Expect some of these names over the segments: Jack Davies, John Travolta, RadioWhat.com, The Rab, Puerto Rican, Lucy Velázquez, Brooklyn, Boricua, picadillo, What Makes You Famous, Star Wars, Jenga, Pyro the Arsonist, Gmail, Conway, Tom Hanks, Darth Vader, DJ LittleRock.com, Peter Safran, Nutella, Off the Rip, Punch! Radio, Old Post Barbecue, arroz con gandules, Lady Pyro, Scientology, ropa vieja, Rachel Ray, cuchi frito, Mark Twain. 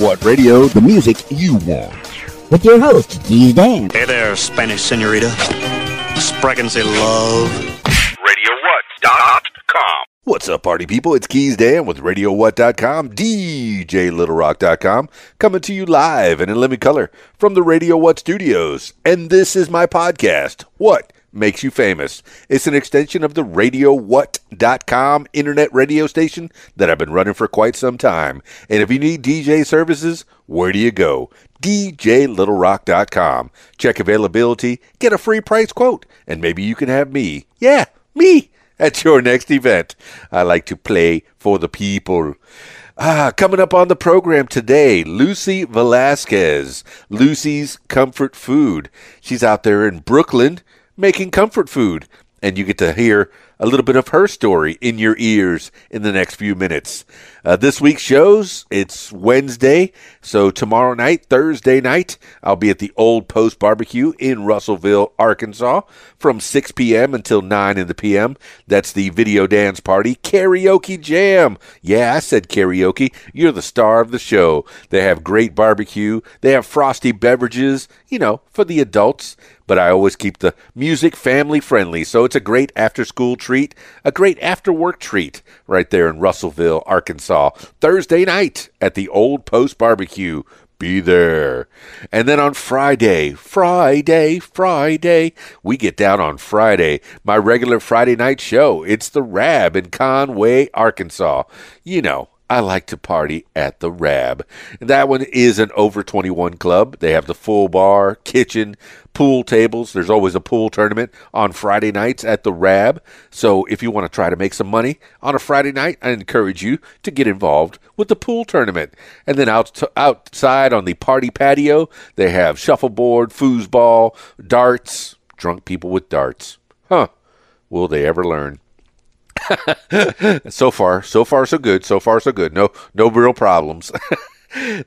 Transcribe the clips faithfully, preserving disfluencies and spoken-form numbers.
What Radio, the music you want. With your host, KeysDAN. Hey there, Spanish senorita. Spraggancy love. Radio What dot com. What's up, party people? It's KeysDAN with Radio What dot com, D J Little Rock dot com, coming to you live and in living color from the Radio What studios. And this is my podcast, What Makes You Famous. It's an extension of the Radio What dot com internet radio station that I've been running for quite some time. And if you need D J services, where do you go? D J Little Rock dot com. Check availability, get a free price quote, and maybe you can have me. Yeah, me at your next event. I like to play for the people. Ah, coming up on the program today, Lucy Velázquez, Lucy's Comfort Food. She's out there in Brooklyn making comfort food, and you get to hear a little bit of her story in your ears in the next few minutes. Uh, this week's shows, it's Wednesday, so tomorrow night, Thursday night, I'll be at the Old Post Barbecue in Russellville, Arkansas, from six p.m. until nine in the p m. That's the video dance party karaoke jam. Yeah, I said karaoke. You're the star of the show. They have great barbecue. They have frosty beverages, you know, for the adults. But I always keep the music family friendly, so it's a great after-school treat, a great after-work treat right there in Russellville, Arkansas. Thursday night at the Old Post Barbecue. Be there. And then on Friday, Friday, Friday, we get down on Friday, my regular Friday night show. It's The Rab in Conway, Arkansas. You know, I like to party at the Rab. And that one is an over twenty-one club. They have the full bar, kitchen, pool tables. There's always a pool tournament on Friday nights at the Rab. So if you want to try to make some money on a Friday night, I encourage you to get involved with the pool tournament. And then out to outside on the party patio, they have shuffleboard, foosball, darts, drunk people with darts. Huh. Will they ever learn? so far, so far, so good. So far, so good. No, no real problems.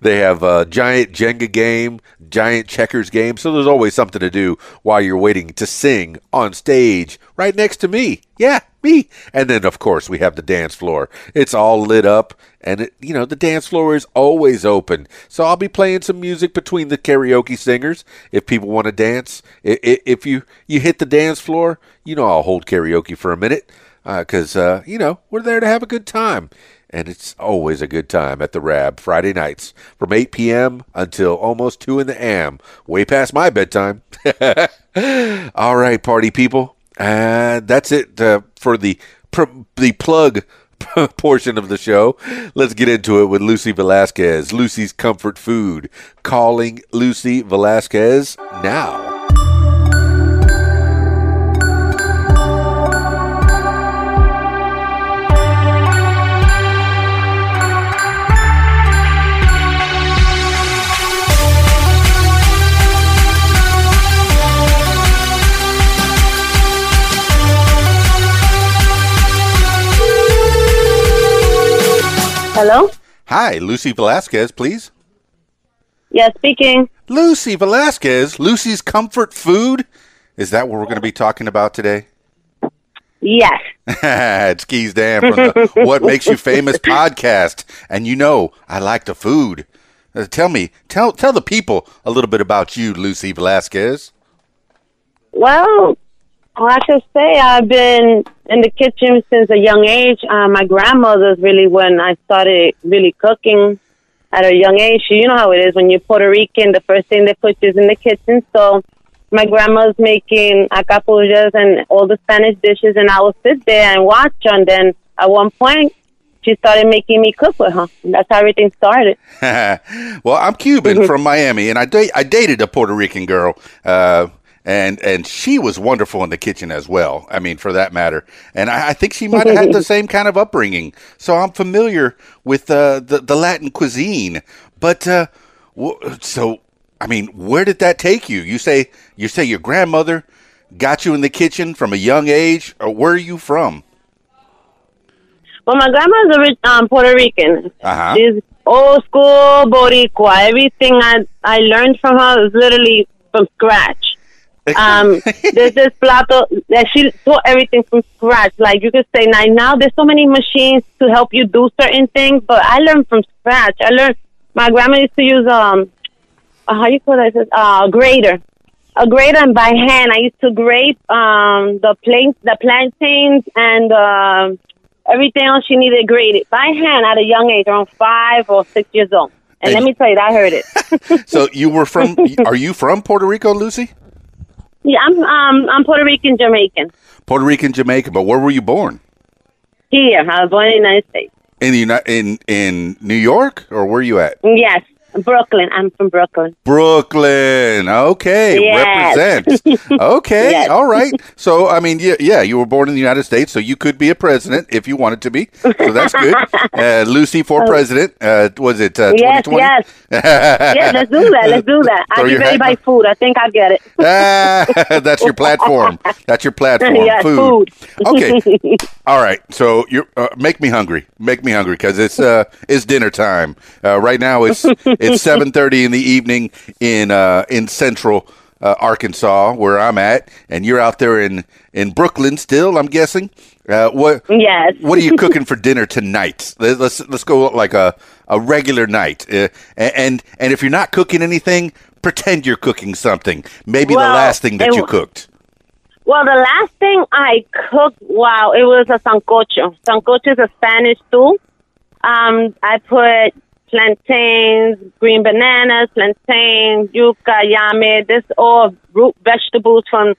They have a giant Jenga game, giant checkers game. So there's always something to do while you're waiting to sing on stage right next to me. Yeah, me. And then, of course, we have the dance floor. It's all lit up. And, it, you know, the dance floor is always open. So I'll be playing some music between the karaoke singers if people want to dance. If you, you hit the dance floor, you know I'll hold karaoke for a minute. Because, uh, uh, you know, we're there to have a good time. And it's always a good time at the Rab Friday nights from eight p.m. until almost two in the a m. Way past my bedtime. All right, party people. Uh, that's it uh, for the pr- the plug portion of the show. Let's get into it with Lucy Velázquez, Lucy's Comfort Food. Calling Lucy Velázquez now. Hello? Hi, Lucy Velázquez, please. Yes, yeah, speaking. Lucy Velázquez, Lucy's Comfort Food. Is that what we're going to be talking about today? Yes. It's KeysDAN from the What Makes You Famous podcast. And you know, I like the food. Uh, tell me, tell tell the people a little bit about you, Lucy Velázquez. Well, I should say I've been in the kitchen since a young age. Uh, my grandmother's really when I started really cooking at a young age. You know how it is when you're Puerto Rican, the first thing they put you is in the kitchen. So my grandma's making acapullas and all the Spanish dishes, and I would sit there and watch her. And then at one point, she started making me cook with her. That's how everything started. Well, I'm Cuban from Miami, and I, da- I dated a Puerto Rican girl, uh, And and she was wonderful in the kitchen as well. I mean, for that matter. And I, I think she might have had the same kind of upbringing. So I'm familiar with uh, the the Latin cuisine. But uh, w- so I mean, where did that take you? You say you say your grandmother got you in the kitchen from a young age. Or where are you from? Well, my grandma's um, Puerto Rican. Uh-huh. She's old school Boricua. Everything I I learned from her was literally from scratch. um, there's this plato that she taught everything from scratch. Like you could say, now, now there's so many machines to help you do certain things, but I learned from scratch. I learned My grandma used to use um, uh, how you call it? A uh, grater, a grater, and by hand I used to grate um the plain the plantains and uh, everything else she needed grated by hand at a young age, around five or six years old. And hey. Let me tell you, I heard it. So you were from? Are you from Puerto Rico, Lucy? Yeah, I'm. Um, I'm Puerto Rican Jamaican. Puerto Rican Jamaican, but where were you born? Here, I was born in the United States. In the United, in in New York, or where are you at? Yes, Brooklyn. I'm from Brooklyn. Brooklyn. Okay, yes. Represent. Okay, yes. All right. So, I mean, yeah, yeah, you were born in the United States, so you could be a president if you wanted to be. So that's good. Uh, Lucy for president. Uh, was it uh, yes, twenty twenty? Yes, yes. Let's do that. Let's do that. I get ready by food. I think I get it. Ah, that's your platform. That's your platform. Yes, food. food. Okay. All right. So you uh, make me hungry. Make me hungry because it's uh it's dinner time. Uh, right now it's. It's seven thirty in the evening in uh, in Central uh, Arkansas, where I'm at, and you're out there in, in Brooklyn still. I'm guessing. Uh, what? Yes. What are you cooking for dinner tonight? Let's let's go like a, a regular night, uh, and and if you're not cooking anything, pretend you're cooking something. Maybe well, the last thing that it, you cooked. Well, the last thing I cooked, wow, it was a sancocho. Sancocho is a Spanish stew. Um, I put. Plantains, green bananas, plantains, yuca, yame. This all root vegetables from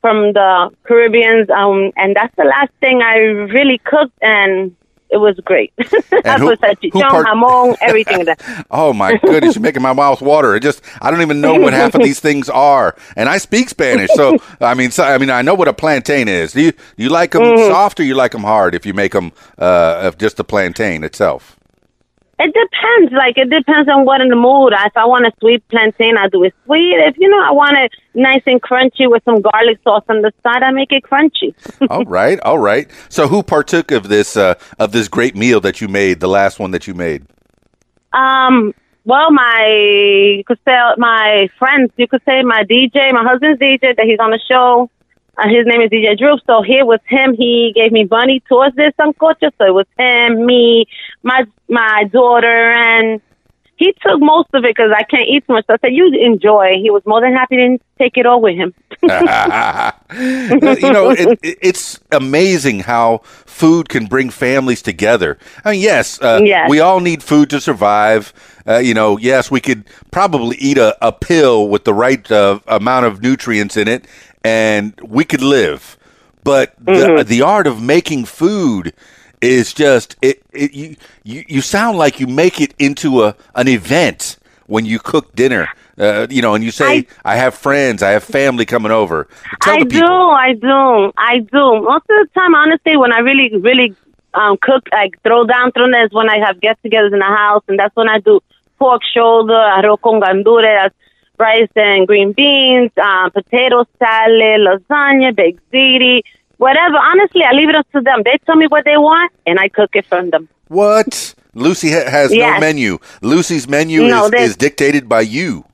from the Caribbean. Um, and that's the last thing I really cooked, and it was great. I put salchichon, part- jamon, everything. Oh my goodness, you're making my mouth water. It just I don't even know what half of these things are, and I speak Spanish, so I mean, so, I mean, I know what a plantain is. Do you you like them mm-hmm. soft or you like them hard? If you make them uh, of just the plantain itself. It depends. Like, it depends on what in the mood. If I want a sweet plantain, I do it sweet. If, you know, I want it nice and crunchy with some garlic sauce on the side, I make it crunchy. All right. All right. So who partook of this uh, of this great meal that you made, the last one that you made? Um. Well, my, you could say my friends, you could say my D J, my husband's D J that he's on the show. Uh, his name is D J Drew, so here was him. He gave me money towards this sancocho, so it was him, me, my my daughter, and he took most of it because I can't eat too much. So I said, you enjoy. He was more than happy to take it all with him. You know, it, it, it's amazing how food can bring families together. I mean, yes, uh, yes. we all need food to survive. Uh, you know, yes, we could probably eat a, a pill with the right uh, amount of nutrients in it, and we could live. But the, mm-hmm. the art of making food is just it, it you, you you sound like you make it into a an event when you cook dinner, uh, you know, and you say I, I have friends, I have family coming over. Tell I the people. do I do I do most of the time, honestly, when I really really um, cook, like throw down throw down is when I have get-togethers in the house, and that's when I do pork shoulder, arroz con gandules, rice and green beans, uh, potato salad, lasagna, baked ziti, whatever. Honestly, I leave it up to them. They tell me what they want, and I cook it from them. What? Lucy ha- has yes. no menu. Lucy's menu no, is, is dictated by you.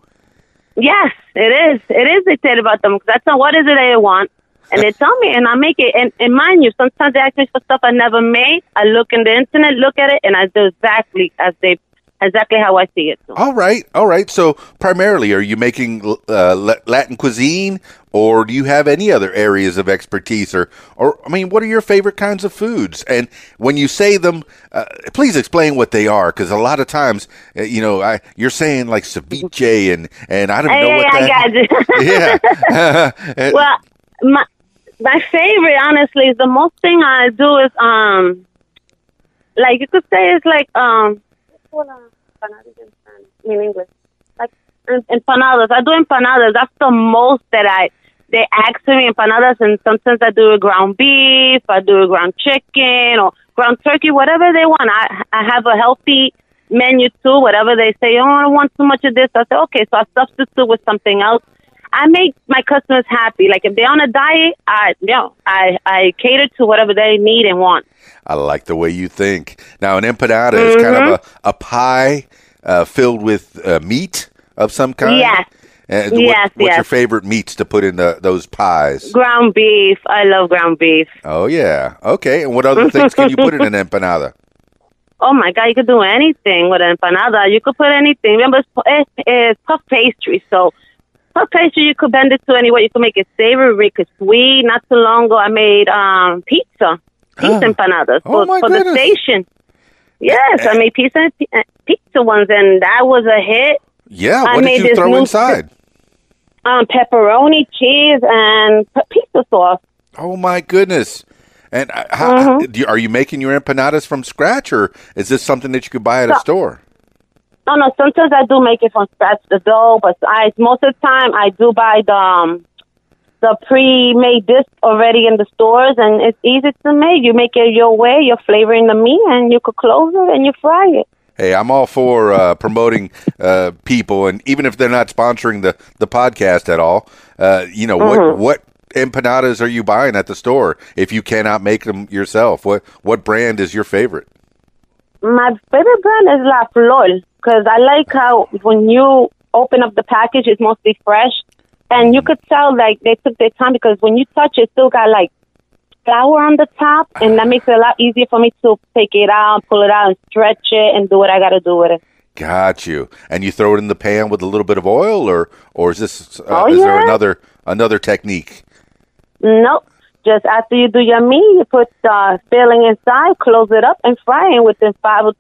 Yes, it is. It is dictated by them. Because I tell them, what is it they want? And they tell me, and I make it. And, and mind you, sometimes they ask me for stuff I never made. I look in the internet, look at it, and I do exactly as they Exactly how I see it. So. All right. All right. So primarily, are you making uh, Latin cuisine, or do you have any other areas of expertise? Or, or I mean, what are your favorite kinds of foods? And when you say them, uh, please explain what they are, because a lot of times, uh, you know, I, you're saying like ceviche, and, and I don't hey, know what hey, that is. Yeah. uh, well, my, my favorite, honestly, is the most thing I do is, um, like you could say it's like... um. in English, like empanadas. I do empanadas. That's the most that I they ask me, empanadas, and sometimes I do a ground beef, I do a ground chicken or ground turkey, whatever they want. I I have a healthy menu too. Whatever they say, oh, I don't want too much of this. I say okay, so I substitute with something else. I make my customers happy. Like if they're on a diet, I you know, I I cater to whatever they need and want. I like the way you think. Now, an empanada mm-hmm. is kind of a, a pie uh, filled with uh, meat of some kind. Yes. Uh, what, yes, what's yes. your favorite meats to put in the, those pies? Ground beef. I love ground beef. Oh, yeah. Okay. And what other things can you put in an empanada? Oh my God, you could do anything with an empanada. You could put anything. Remember, it's, it's puff pastry. So puff pastry, you could bend it to any way. You could make it savory, make it sweet. Not too long ago, I made um, pizza. Pizza ah. empanadas oh for, my for the station. Yes, I made pizza pizza ones, and that was a hit. Yeah, what I made did you throw inside? Um, pepperoni, cheese, and pizza sauce. Oh my goodness! And uh, how, mm-hmm. do you, are you making your empanadas from scratch, or is this something that you could buy at so, a store? No, no. Sometimes I do make it from scratch, the dough, but I most of the time I do buy the um, the pre-made disc already in the stores, and it's easy to make. You make it your way. You're flavoring the meat, and you could close it and you fry it. Hey, I'm all for uh, promoting uh, people, and even if they're not sponsoring the, the podcast at all, uh, you know, mm-hmm. what what empanadas are you buying at the store if you cannot make them yourself? What what brand is your favorite? My favorite brand is La Flor, because I like how when you open up the package, it's mostly fresh, and you could tell like they took their time, because when you touch it, it's still got like flour on the top, and that makes it a lot easier for me to take it out, pull it out, and stretch it, and do what I got to do with it. Got you. And you throw it in the pan with a little bit of oil, or or is this uh, oh, is yeah. there another another technique? Nope. Just after you do your meat, you put the uh, filling inside, close it up, and fry it within five or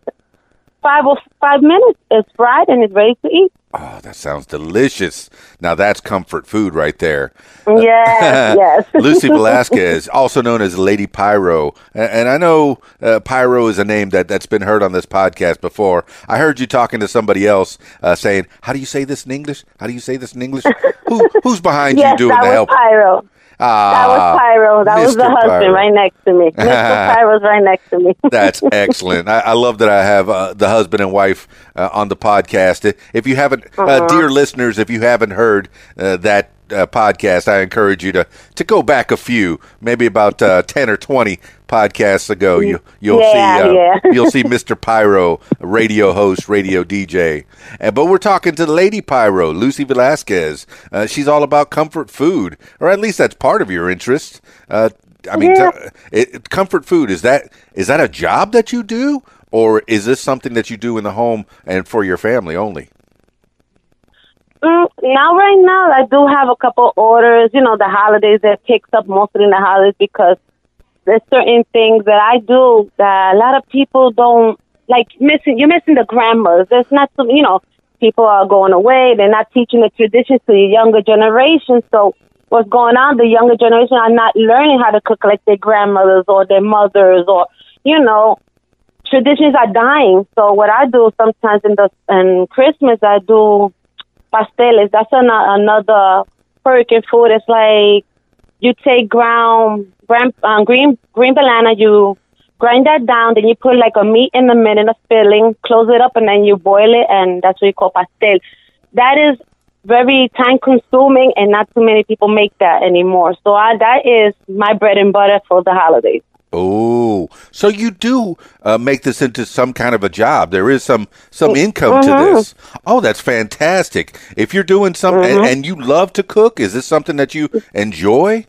five or five minutes. It's fried and it's ready to eat. Oh, that sounds delicious. Now that's comfort food right there. Yes, yes. Lucy Velázquez, also known as Lady Pyro. And I know uh, Pyro is a name that, that's been heard on this podcast before. I heard you talking to somebody else uh, saying, how do you say this in English? How do you say this in English? Who, who's behind yes, you doing the help? Yes, that was Pyro. Ah, that was Pyro. That Mister was the husband Pyro. Right next to me. Mister Pyro's right next to me. That's excellent. I, I love that I have uh, the husband and wife uh, on the podcast. If you haven't, uh-huh. uh, dear listeners, if you haven't heard uh, that uh, podcast, I encourage you to, to go back a few, maybe about uh, ten or twenty podcasts ago. You you'll yeah, see uh, yeah. you'll see Mister Pyro, radio host, radio D J. And, but we're talking to Lady Pyro, Lucy Velázquez. Uh, she's all about comfort food, or at least that's part of your interest. Uh, I mean, yeah. t- it, comfort food is that is that a job that you do, or is this something that you do in the home and for your family only? Mm, now, right now, I do have a couple orders. You know, the holidays that picks up mostly in the holidays because. There's certain things that I do that a lot of people don't like missing. You're missing the grandmas. There's not some, you know, people are going away. They're not teaching the traditions to the younger generation. So what's going on? The younger generation are not learning how to cook like their grandmothers or their mothers or, you know, traditions are dying. So what I do sometimes in the in Christmas, I do pasteles. That's an, another perk in food. It's like you take ground... Um, green green banana, you grind that down, then you put like a meat in the middle, a filling, close it up, and then you boil it, and that's what you call pastel. That is very time-consuming, and not too many people make that anymore. So I, that is my bread and butter for the holidays. Oh, so you do uh, make this into some kind of a job. There is some, some income mm-hmm. to this. Oh, that's fantastic. If you're doing something mm-hmm. and, and you love to cook, is this something that you enjoy?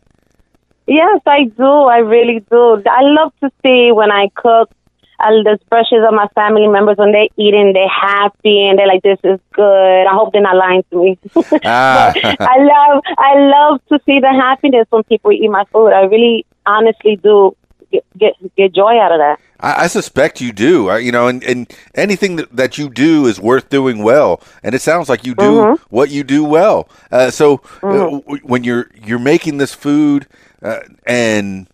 Yes, I do. I really do. I love to see when I cook, and the expressions of my family members when they're eating, they're happy and they're like, "This is good." I hope they're not lying to me. ah. I love, I love to see the happiness when people eat my food. I really, honestly do get get, get joy out of that. I, I suspect you do. I, you know, and, and anything that, that you do is worth doing well. And it sounds like you do mm-hmm. what you do well. Uh, so mm-hmm. uh, when you're you're making this food. Uh, and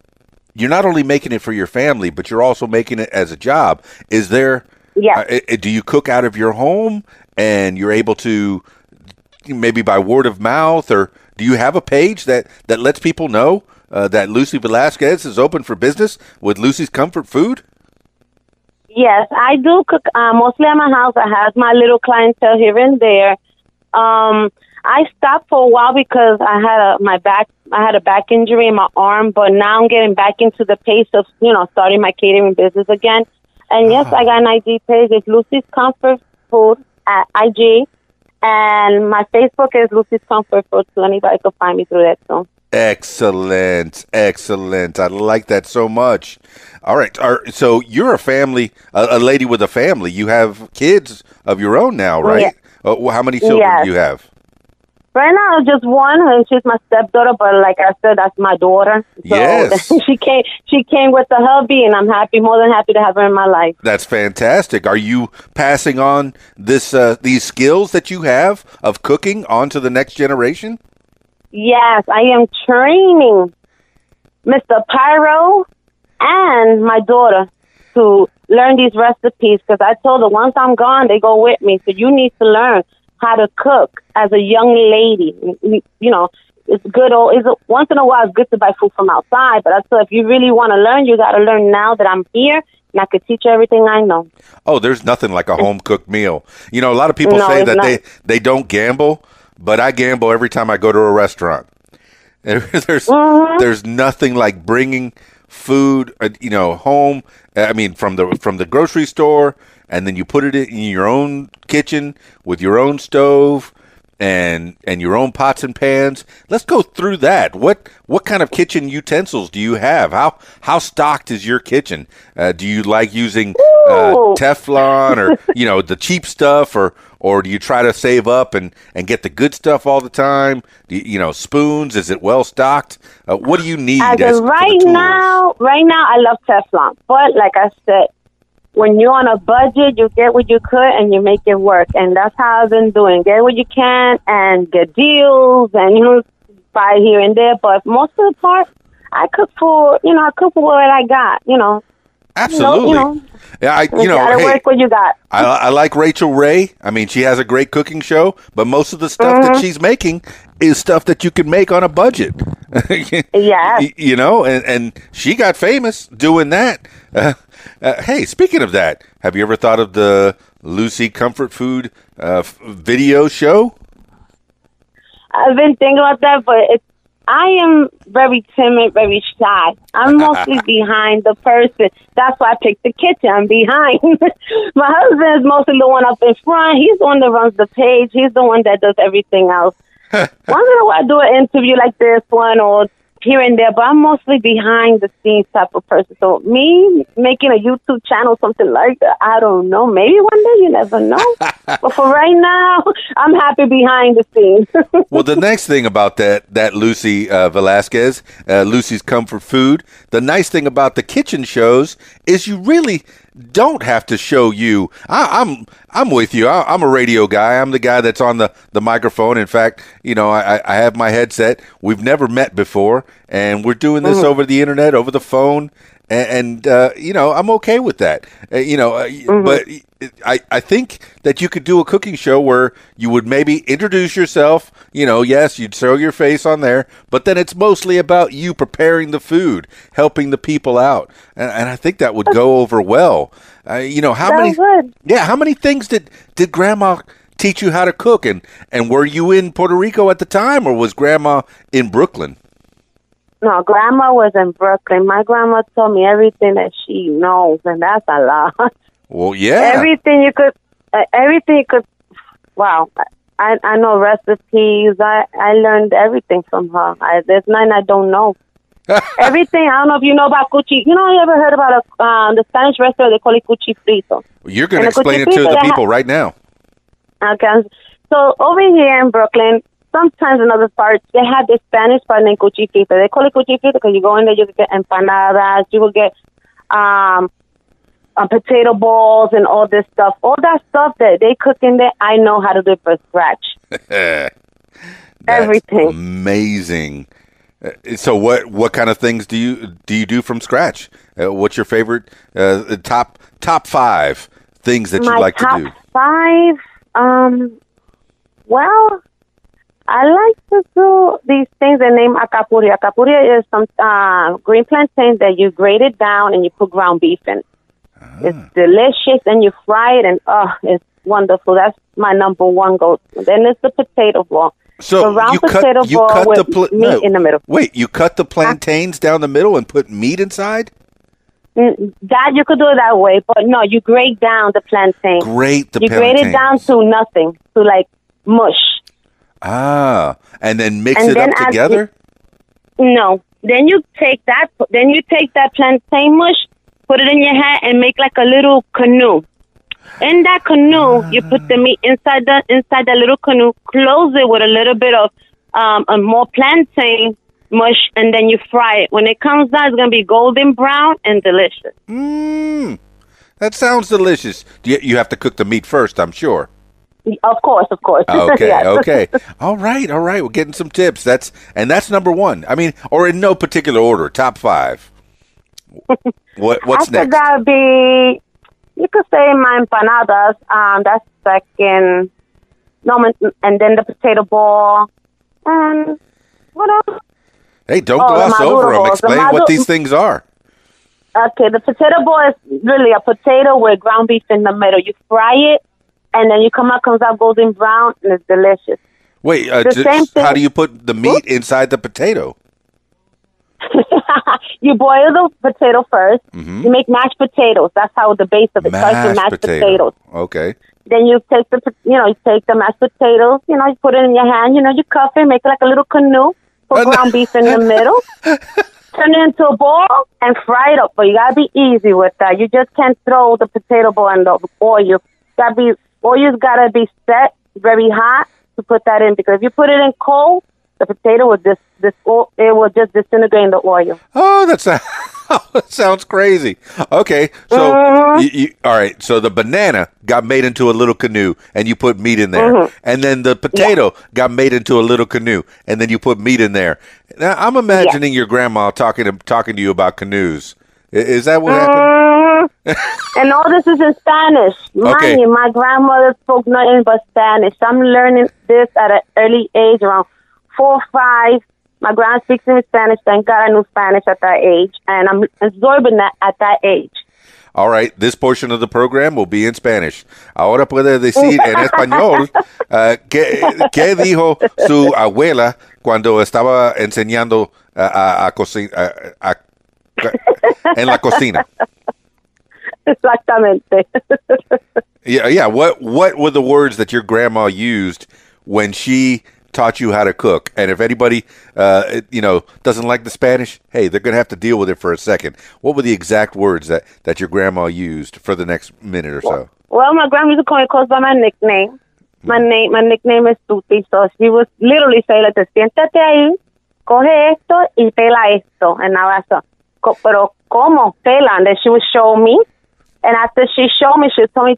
you're not only making it for your family, but you're also making it as a job. Is there, yeah. uh, uh, do you cook out of your home and you're able to maybe by word of mouth, or do you have a page that, that lets people know uh, that Lucy Velázquez is open for business with Lucy's Comfort Food? Yes, I do cook uh, mostly at my house. I have my little clientele here and there. Um, I stopped for a while because I had a, my back, I had a back injury in my arm, but now I'm getting back into the pace of, you know, starting my catering business again. And yes, oh. I got an I G page. It's Lucy's Comfort Food at I G. And my Facebook is Lucy's Comfort Food, so anybody can find me through that soon. Excellent, excellent. I like that so much. All right, all right. So you're a family, a, a lady with a family. You have kids of your own now, right? Yes. Uh, how many children yes. do you have? Right now, just one, and she's my stepdaughter. But like I said, that's my daughter. So yes, she came. She came with the hubby, and I'm happy, more than happy to have her in my life. That's fantastic. Are you passing on this uh, these skills that you have of cooking onto the next generation? Yes, I am training Mister Pyro and my daughter to learn these recipes, because I told her once I'm gone, they go with me. So you need to learn how to cook as a young lady. You know, it's good old, it's a, once in a while it's good to buy food from outside, but I thought if you really want to learn, you got to learn now that I'm here and I could teach you everything I know. Oh, there's nothing like a home-cooked meal. You know, a lot of people no, say that not. they they don't gamble, but I gamble every time I go to a restaurant. there's mm-hmm. there's nothing like bringing food, uh, you know, home. I mean, from the from the grocery store, and then you put it in your own kitchen with your own stove and and your own pots and pans. Let's go through that. What what kind of kitchen utensils do you have? How how stocked is your kitchen? Uh, do you like using uh, Teflon or you know the cheap stuff, or or do you try to save up and, and get the good stuff all the time? Do you, you know spoons? Is it well stocked? Uh, what do you need? As as, right now, right now I love Teflon, but like I said, when you're on a budget, you get what you could and you make it work. And that's how I've been doing. Get what you can and get deals and, you know, buy here and there. But most of the part, I cook for, you know, I cook for what I got, you know. Absolutely. You know, you know, yeah, I, you you know gotta hey, work what you got. I, I like Rachel Ray. I mean, she has a great cooking show, but most of the stuff mm-hmm. that she's making is stuff that you can make on a budget. yeah. You, you know, and, and she got famous doing that. Uh, Uh, hey, speaking of that, have you ever thought of the Lucy Comfort Food uh, f- video show? I've been thinking about that, but it's, I am very timid, very shy. I'm mostly behind the person. That's why I picked the kitchen. I'm behind. My husband is mostly the one up in front. He's the one that runs the page. He's the one that does everything else. Once in a while I do an interview like this one or here and there, but I'm mostly behind the scenes type of person. So me making a YouTube channel, something like that, I don't know. Maybe one day, you never know. But for right now, I'm happy behind the scenes. Well, the next thing about that, that Lucy uh, Velázquez, uh, Lucy's Comfort Food, the nice thing about the kitchen shows is you really don't have to show you. I, I'm I'm with you. I, I'm a radio guy. I'm the guy that's on the, the microphone. In fact, you know, I, I have my headset. We've never met before, and we're doing this mm-hmm. over the internet, over the phone, and, and uh, you know, I'm okay with that. Uh, you know, uh, mm-hmm. but I I think that you could do a cooking show where you would maybe introduce yourself. You know, yes, you'd show your face on there, but then it's mostly about you preparing the food, helping the people out, and, and I think that would go over well. Uh, you know, how that many? Would. Yeah, how many things did did Grandma teach you how to cook, and and were you in Puerto Rico at the time, or was Grandma in Brooklyn? No, Grandma was in Brooklyn. My grandma told me everything that she knows, and that's a lot. Well, yeah, everything you could, uh, everything you could. Wow. I, I know recipes. I, I learned everything from her. I, there's nothing I don't know. Everything. I don't know if you know about cuchi. You know, you ever heard about a, um, the Spanish restaurant? They call it cuchi frito. Well, you're going to explain it to the people ha- right now. Okay. So over here in Brooklyn, sometimes in other parts, they have the Spanish part named cuchi frito. They call it cuchi frito because you go in there, you can get empanadas, you will get um, Uh, potato balls and all this stuff. All that stuff that they cook in there, I know how to do it from scratch. That's everything. Amazing. Uh, so what what kind of things do you do you do from scratch? Uh, what's your favorite uh, top top five things that you like to do? Top five? Um, well, I like to do these things that name acapuria. Acapuria is some uh, green plantain that you grate it down and you put ground beef in. It's delicious, and you fry it, and oh, it's wonderful. That's my number one go-to. Then it's the potato ball. So the round you potato cut, you ball cut with the pl- meat no. in the middle. Wait, you cut the plantains down the middle and put meat inside? That you could do it that way, but no, you grate down the plantain. Grate the plantain. You plantains. grate it down to nothing, to like mush. Ah, and then mix and it then up together? I, no. Then you take that then you take that plantain mush, put it in your hand, and make like a little canoe. In that canoe, ah. you put the meat inside the inside that little canoe, close it with a little bit of um, a more plantain mush, and then you fry it. When it comes out, it's going to be golden brown and delicious. Mmm. That sounds delicious. You, you have to cook the meat first, I'm sure. Of course, of course. Okay, yes. okay. All right, all right. We're getting some tips. That's and that's number one. I mean, or in no particular order, top five. What What's After next? That would be, you could say my empanadas. Um, that's second. No, and then the potato ball. And what else? Hey, don't oh, gloss over them. Explain the maduro- what these things are. Okay, the potato ball is really a potato with ground beef in the middle. You fry it, and then you come out, comes out golden brown, and it's delicious. Wait, uh, the same thing. How do you put the meat inside the potato? You boil the potato first. Mm-hmm. You make mashed potatoes. That's how the base of it starts with mashed potato. potatoes. Okay. Then you take the, you know, you take the mashed potatoes. You know, you put it in your hand. You know, you cuff it, make it like a little canoe. Put oh, ground no. beef in the middle. Turn it into a ball and fry it up. But you gotta be easy with that. You just can't throw the potato ball in the oil. That be oil's gotta be set very hot to put that in, because if you put it in cold, the potato will just this it will just disintegrate in the oil. Oh, that's a, that sounds crazy. Okay, so mm-hmm. you, you, all right, so the banana got made into a little canoe, and you put meat in there, mm-hmm. and then the potato yeah. got made into a little canoe, and then you put meat in there. Now I'm imagining yeah. your grandma talking to, talking to you about canoes. Is, is that what mm-hmm. happened? And all this is in Spanish. Mind okay. you, my grandmother spoke nothing but Spanish. So I'm learning this at an early age, around four or five. My grandma speaks in Spanish. Thank God I knew Spanish at that age. And I'm absorbing that at that age. All right. This portion of the program will be in Spanish. Ahora puede decir en español uh, ¿qué, qué dijo su abuela cuando estaba enseñando uh, a, a, co- a, a en la cocina. Exactamente. yeah, yeah. What What were the words that your grandma used when she taught you how to cook? And if anybody, uh, you know, doesn't like the Spanish, hey, they're gonna have to deal with it for a second. What were the exact words that, that your grandma used for the next minute or so? Well, my grandma used to call me close by my nickname. My name, my nickname is Tuti. So she would literally say, like, "Siéntate ahí, coge esto y pela esto," and I was like, "Pero cómo pela?" And then she would show me. And after she showed me, she told me,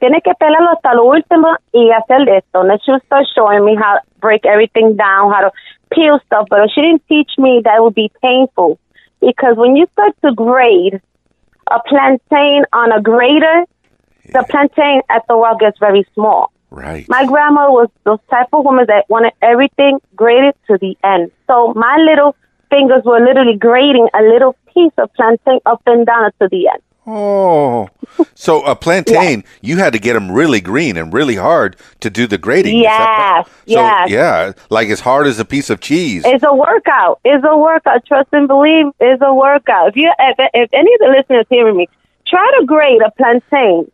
"Tienes que pelarlo hasta lo último y hacer esto." And then she would start showing me how to break everything down, how to peel stuff. But she didn't teach me that it would be painful. Because when you start to grate a plantain on a grater, yeah. the plantain at the wall gets very small. Right. My grandma was those type of women that wanted everything grated to the end. So my little fingers were literally grating a little piece of plantain up and down to the end. Oh, so a plantain, yeah. you had to get them really green and really hard to do the grating. Yes, so, yes. Yeah, like as hard as a piece of cheese. It's a workout. It's a workout. Trust and believe, it's a workout. If you, if, if any of the listeners hearing me, try to grate a plantain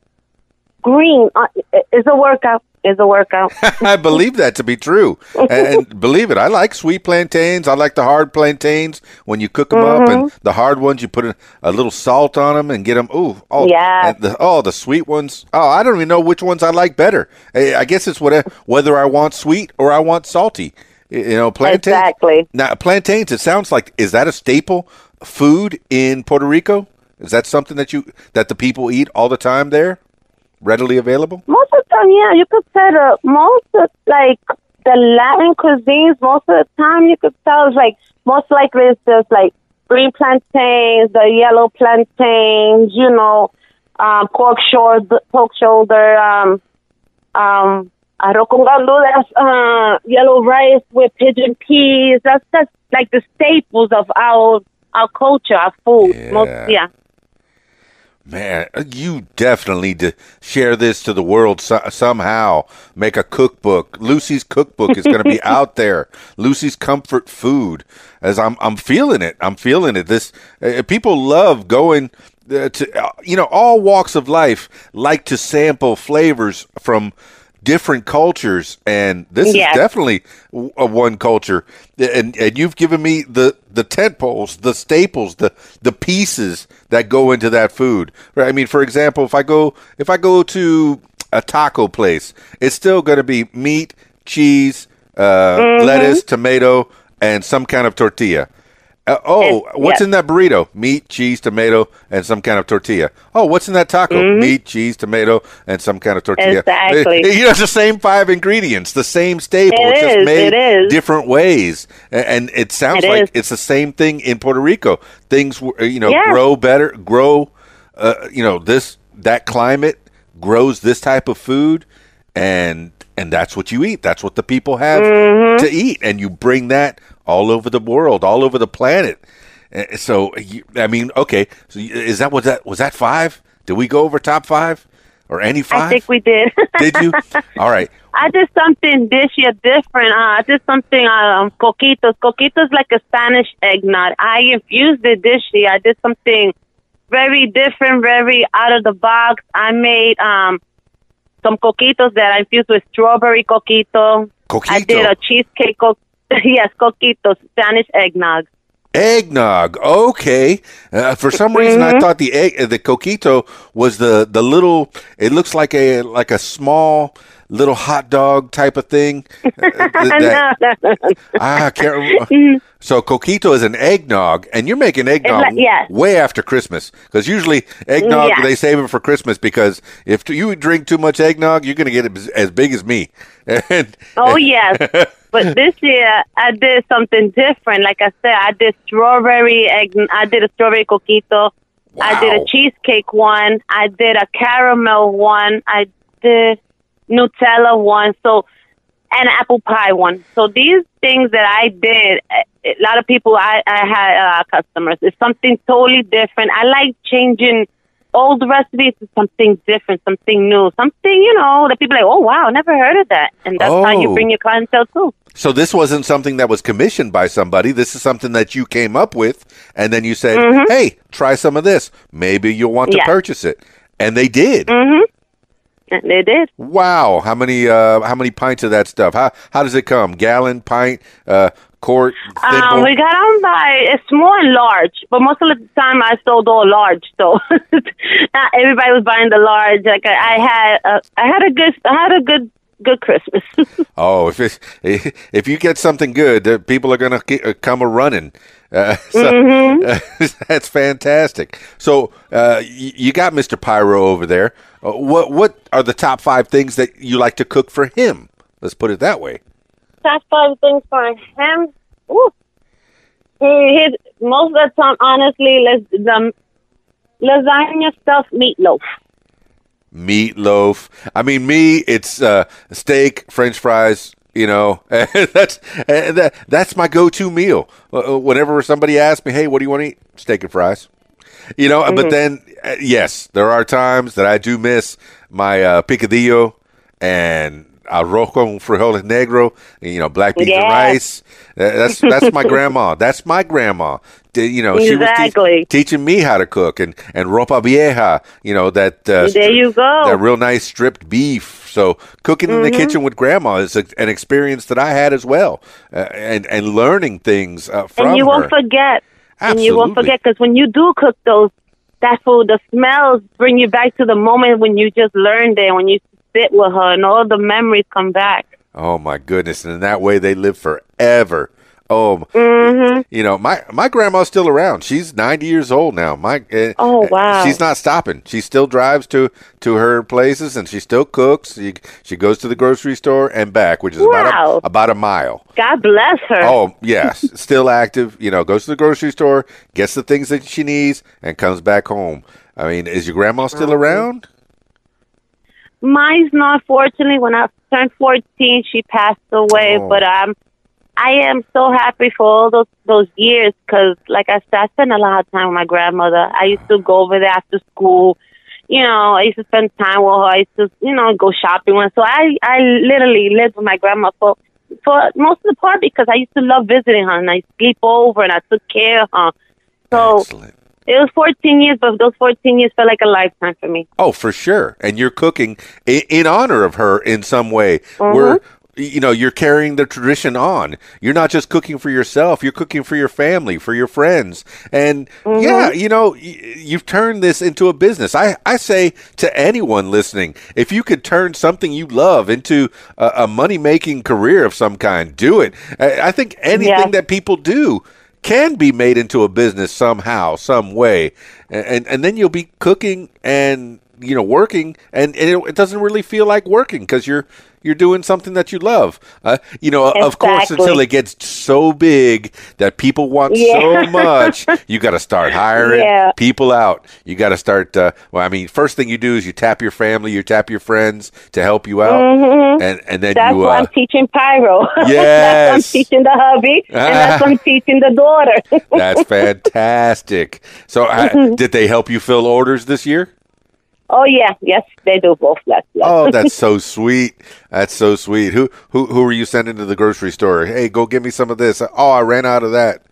green. Uh, it's a workout. Is a workout. I believe that to be true. And, and believe it, I like sweet plantains. I like the hard plantains when you cook them mm-hmm. up, and the hard ones, you put a, a little salt on them and get them. Ooh, oh, yeah. The, oh, the sweet ones. Oh, I don't even know which ones I like better. I, I guess it's whatever, whether I want sweet or I want salty. You know, plantains. Exactly. Now, plantains, it sounds like, is that a staple food in Puerto Rico? Is that something that you that the people eat all the time there? Readily available? Most of the time, yeah. You could tell the, most of, like, the Latin cuisines, most of the time, you could tell it's, like, most likely it's just, like, green plantains, the yellow plantains, you know, um, pork shoulder, pork shoulder, um, um, arroz con gandules, uh, yellow rice with pigeon peas. That's, that's, like, the staples of our, our culture, our food. Yeah. Most, yeah. Man, you definitely need to share this to the world so- somehow. Make a cookbook. Lucy's cookbook is going to be out there. Lucy's comfort food. As I'm, I'm feeling it. I'm feeling it. This uh, people love going uh, to, uh, you know, all walks of life like to sample flavors from different cultures, and this yes. is definitely a one culture. And and you've given me the, the tent poles, the staples, the, the pieces that go into that food. Right? I mean, for example, if I go if I go to a taco place, it's still going to be meat, cheese, uh, mm-hmm. lettuce, tomato, and some kind of tortilla. Uh, oh, and, what's yeah. in that burrito? Meat, cheese, tomato, and some kind of tortilla. Oh, what's in that taco? Mm-hmm. Meat, cheese, tomato, and some kind of tortilla. Exactly. It, it, you know, it's the same five ingredients, the same staple. It it's is, just made it is. different ways. And, and it sounds it like is. it's the same thing in Puerto Rico. Things, you know, yeah. grow better, grow, uh, you know, this that climate grows this type of food, and and that's what you eat. That's what the people have mm-hmm. to eat. And you bring that all over the world, all over the planet. So, I mean, okay. So, is that was that was that five? Did we go over top five or any five? I think we did. Did you? All right. I did something this year different. Uh, I did something um coquitos. Coquitos like a Spanish egg nut. I infused it this year. I did something very different, very out of the box. I made um some coquitos that I infused with strawberry coquito. Coquito. I did a cheesecake coquito. Yes, coquitos, Spanish eggnog. Eggnog, okay. Uh, for some reason, mm-hmm. I thought the egg, the coquito was the, the little. It looks like a like a small little hot dog type of thing. Uh, that, no, no, no. I can't remember. So coquito is an eggnog, and you're making eggnog like, yes. way after Christmas, because usually eggnog yes. they save it for Christmas, because if you drink too much eggnog, you're gonna get it as big as me. and, oh yes. But this year, I did something different. Like I said, I did strawberry egg. I did a strawberry coquito. Wow. I did a cheesecake one. I did a caramel one. I did Nutella one. So, and apple pie one. So these things that I did, a lot of people, I, I had uh, customers. It's something totally different. I like changing old recipes to something different, something new, something, you know, that people are like, oh, wow, never heard of that. And that's oh. how you bring your clientele, too. So this wasn't something that was commissioned by somebody. This is something that you came up with, and then you said, mm-hmm. hey, try some of this. Maybe you'll want yes. to purchase it. And they did. Mm-hmm. And they did. Wow. How many uh, How many pints of that stuff? How How does it come? Gallon, pint, uh, quart, thimble? Um, we got on by it's small and large, but most of the time I sold all large, so not everybody was buying the large. Like I, I had, a, I had a good, I had a good. Good Christmas. oh, if it's, if you get something good, people are going to come a running. Uh, so, mm-hmm. uh, that's fantastic. So uh, you got Mister Pyro over there. Uh, what what are the top five things that you like to cook for him? Let's put it that way. Top five things for him. Ooh. His, most of the time, honestly, les, um, lasagna stuffed meatloaf. Meatloaf. I mean, me, it's uh, steak, French fries. You know, that's that, that's my go-to meal. Whenever somebody asks me, "Hey, what do you want to eat?" Steak and fries. You know, mm-hmm. but then yes, there are times that I do miss my uh, picadillo and arroz con frijoles negro. You know, black beans yeah. and rice. That's that's my grandma. That's my grandma. You know, exactly. she was te- teaching me how to cook, and, and ropa vieja, you know, that uh, there you go. that real nice stripped beef. So cooking mm-hmm. in the kitchen with grandma is a, an experience that I had as well, uh, and and learning things uh, from her. And you won't her. forget. Absolutely. And you won't forget, because when you do cook those, that food, the smells bring you back to the moment when you just learned it, when you sit with her, and all the memories come back. Oh, my goodness. And in that way, they live forever. Oh, mm-hmm. you know, my, my grandma's still around. She's ninety years old now. My uh, oh wow, she's not stopping. She still drives to, to her places, and she still cooks. She, she goes to the grocery store and back, which is wow. about a, about a mile. God bless her. Oh yes, still active. You know, goes to the grocery store, gets the things that she needs, and comes back home. I mean, is your grandma still around? Mine's not. Fortunately, when I turned fourteen, she passed away. Oh. But I'm. Um, I am so happy for all those those years, because, like I said, I spent a lot of time with my grandmother. I used to go over there after school. You know, I used to spend time with her. I used to, you know, go shopping with her. So I, I literally lived with my grandma for, for most of the part, because I used to love visiting her, and I sleep over, and I took care of her. So Excellent. It was fourteen years, but those fourteen years felt like a lifetime for me. Oh, for sure. And you're cooking in, in honor of her in some way. Mm-hmm. We're, you know, you're carrying the tradition on. You're not just cooking for yourself. You're cooking for your family, for your friends. And, mm-hmm. yeah, you know, y- you've turned this into a business. I, I say to anyone listening, if you could turn something you love into a, a money-making career of some kind, do it. I, I think anything yeah. that people do can be made into a business somehow, some way. And, and, and then you'll be cooking and, you know, working. And, and it, it doesn't really feel like working because you're, You're doing something that you love. Uh, you know, exactly. Of course, until it gets so big that people want yeah. so much, you got to start hiring yeah. people out. You got to start. Uh, well, I mean, first thing you do is you tap your family, you tap your friends to help you out. Mm-hmm. And, and then that's you. That's uh, why I'm teaching Pyro. Yes. That's why I'm teaching the hubby. And that's why I'm teaching the daughter. That's fantastic. So, uh, did they help you fill orders this year? Oh yeah, yes, they do both. Less, less. Oh, that's so sweet. That's so sweet. Who who who are you sending to the grocery store? Hey, go get me some of this. Oh, I ran out of that.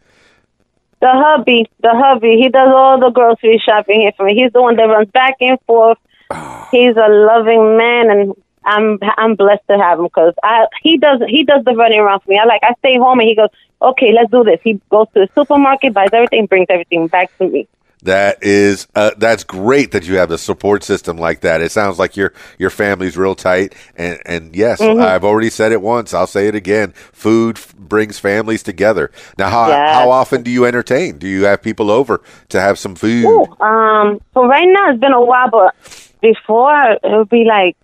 The hubby, the hubby. He does all the grocery shopping here for me. He's the one that runs back and forth. Oh. He's a loving man, and I'm I'm blessed to have him because I he does he does the running around for me. I like I stay home and he goes, okay, let's do this. He goes to the supermarket, buys everything, brings everything back to me. That is, uh, that's great that you have a support system like that. It sounds like your your family's real tight, and and yes, mm-hmm. I've already said it once. I'll say it again. Food f- brings families together. Now, how yes. how often do you entertain? Do you have people over to have some food? Ooh, um, so right now it's been a while, but before it would be like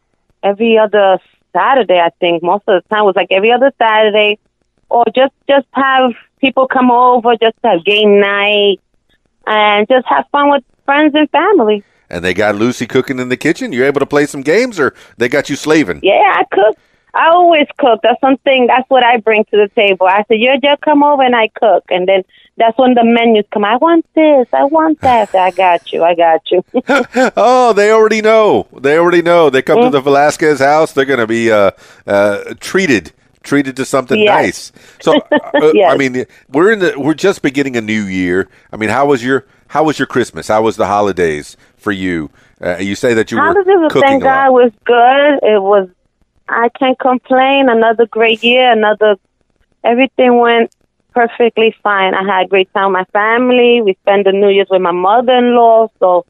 every other Saturday. I think most of the time it was like every other Saturday, or just just have people come over, just have game night. And just have fun with friends and family. And they got Lucy cooking in the kitchen. You're able to play some games, or they got you slaving? Yeah, I cook. I always cook. That's something. That's what I bring to the table. I said, "You just come over and I cook." And then that's when the menus come. I want this. I want that. I got you. I got you. Oh, they already know. They already know. They come mm-hmm. to the Velázquez house. They're going to be uh, uh, treated. Treated to something yes. nice. So, uh, yes. I mean, we're in the we're just beginning a new year. I mean, how was your how was your Christmas? How was the holidays for you? Uh, you say that you were cooking a lot. Thank God, it was good. It was. I can't complain. Another great year. Another everything went perfectly fine. I had a great time with my family. We spent the New Year's with my mother-in-law. So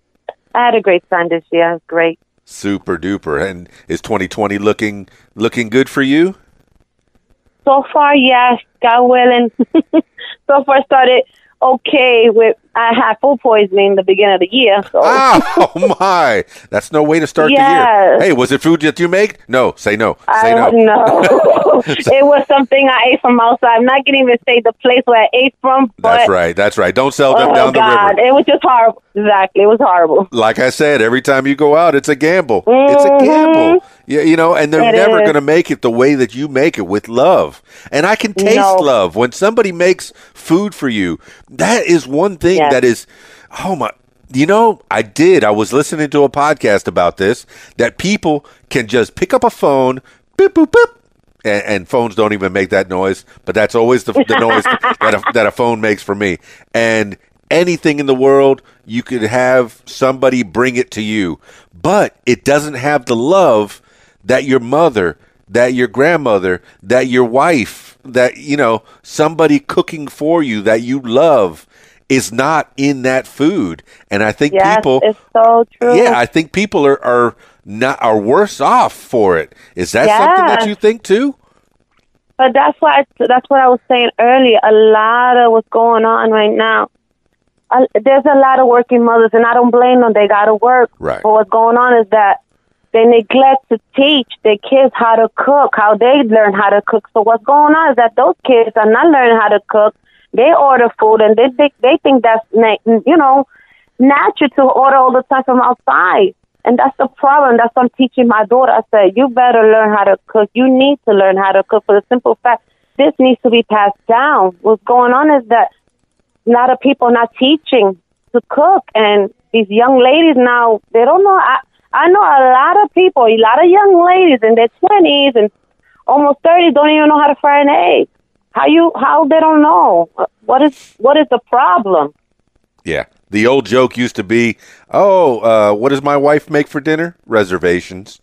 I had a great time this year. It was great. Super duper. And is twenty twenty looking looking good for you? So far, yes, God willing. So far, started okay with I had food poisoning in the beginning of the year. So. Oh, my. That's no way to start yes. the year. Hey, was it food that you made? No, say no. Say I, no. No. It was something I ate from outside. I'm not going to even say the place where I ate from. But that's right. That's right. Don't sell them oh down God. the river. It was just horrible. Exactly. It was horrible. Like I said, every time you go out, it's a gamble. Mm-hmm. It's a gamble. Yeah, you know, and they're it never going to make it the way that you make it with love. And I can taste no. love. When somebody makes food for you, that is one thing yes. that is, oh my, you know, I did. I was listening to a podcast about this, that people can just pick up a phone, boop, boop, boop. And, and phones don't even make that noise, but that's always the, the noise that, a, that a phone makes for me. And anything in the world, you could have somebody bring it to you, but it doesn't have the love that your mother, that your grandmother, that your wife, that, you know, somebody cooking for you that you love is not in that food. And I think yes, people, it's so true. Yeah, I think people are, are not are worse off for it. Is that yes. something that you think too? But that's why I, that's what I was saying earlier. A lot of what's going on right now. Uh, there's a lot of working mothers, and I don't blame them. They got to work. Right. But what's going on is that they neglect to teach their kids how to cook, how they learn how to cook. So what's going on is that those kids are not learning how to cook. They order food, and they think, they think that's, you know, natural to order all the time from outside. And that's the problem. That's what I'm teaching my daughter. I said, you better learn how to cook. You need to learn how to cook for the simple fact this needs to be passed down. What's going on is that a lot of people are not teaching to cook. And these young ladies now, they don't know I, I know a lot of people, a lot of young ladies in their twenties and almost thirties don't even know how to fry an egg. How you? How they don't know? What is what is the problem? Yeah, The old joke used to be, oh, uh, what does my wife make for dinner? Reservations.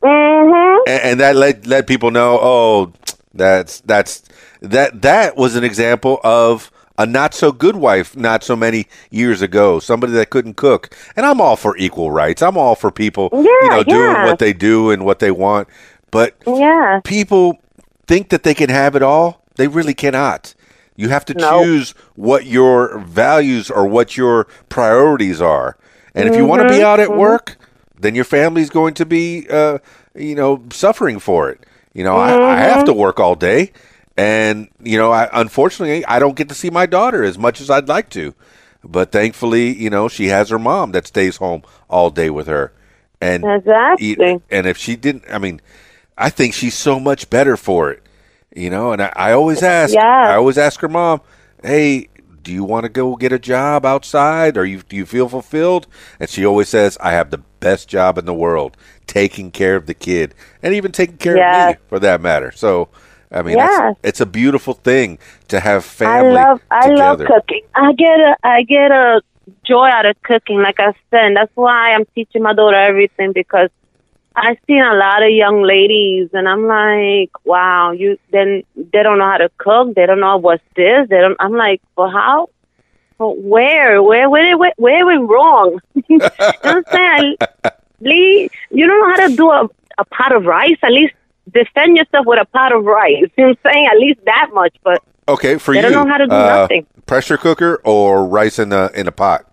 Mm-hmm. And, and that let let people know, oh, that's that's that that was an example of a not-so-good wife not so many years ago, somebody that couldn't cook. And I'm all for equal rights. I'm all for people yeah, you know, yeah. doing what they do and what they want. But yeah. people think that they can have it all. They really cannot. You have to nope. choose what your values or what your priorities are. And mm-hmm. if you want to be out at mm-hmm. work, then your family's going to be uh, you know, suffering for it. You know, mm-hmm. I, I have to work all day. And, you know, I, unfortunately, I don't get to see my daughter as much as I'd like to. But thankfully, you know, she has her mom that stays home all day with her. And exactly. And if she didn't, I mean, I think she's so much better for it, you know. And I, I always ask, yeah. I always ask her mom, hey, do you want to go get a job outside? Or you, do you feel fulfilled? And she always says, I have the best job in the world, taking care of the kid and even taking care yeah. of me for that matter. So, I mean, yeah. it's, it's a beautiful thing to have family I love, I together. I love cooking. I get a, I get a joy out of cooking, like I said. That's why I'm teaching my daughter everything, because I've seen a lot of young ladies, and I'm like, wow, you then they don't know how to cook. They don't know what's this. They don't. I'm like, well, how? Well, where? Where? Where? Where? Where went wrong? You know what I'm saying? Lee, you don't know how to do a, a pot of rice, at least. Defend yourself with a pot of rice. You know what I'm saying? At least that much. But okay, for they you, don't know how to do uh, nothing. Pressure cooker or rice in a in a pot?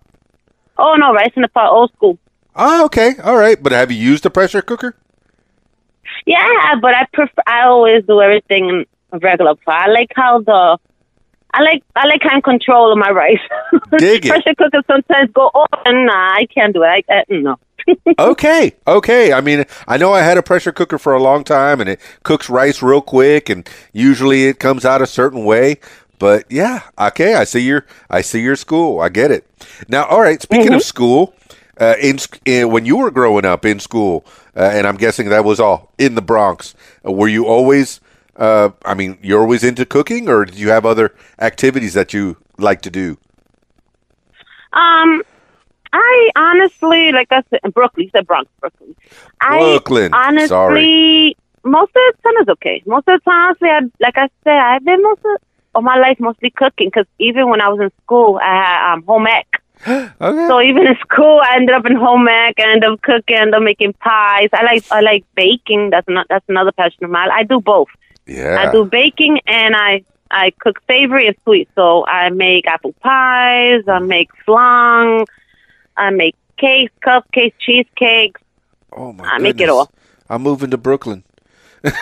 Oh no, rice in a pot, old school. Oh, okay, all right. But have you used a pressure cooker? Yeah, but I prefer. I always do everything in a regular pot. I like how the I like I like how I'm control of my rice. Dig it. Pressure cookers sometimes go off, and nah, I can't do it. I, I no. okay okay I mean, I know I had a pressure cooker for a long time, and it cooks rice real quick, and usually it comes out a certain way. But yeah, okay, I see your I see your school. I get it now. All right, speaking mm-hmm. of school, uh, in, in when you were growing up in school, uh, and I'm guessing that was all in the Bronx, were you always uh, I mean, you're always into cooking, or did you have other activities that you like to do? um I honestly, like I said, Brooklyn, you said Bronx, Brooklyn. I Brooklyn, honestly, sorry. Most of the time is okay. Most of the time, honestly, I, like I said, I've been most of, all my life mostly cooking, because even when I was in school, I had um, home ec. okay. So even in school, I ended up in home ec, I ended up cooking, I ended up making pies. I like I like baking. That's not that's another passion of mine. I do both. Yeah. I do baking, and I, I cook savory and sweet. So I make apple pies, I make flan. I make cakes, cupcakes, cheesecakes. Oh, my I goodness. Make it all. I'm moving to Brooklyn. no,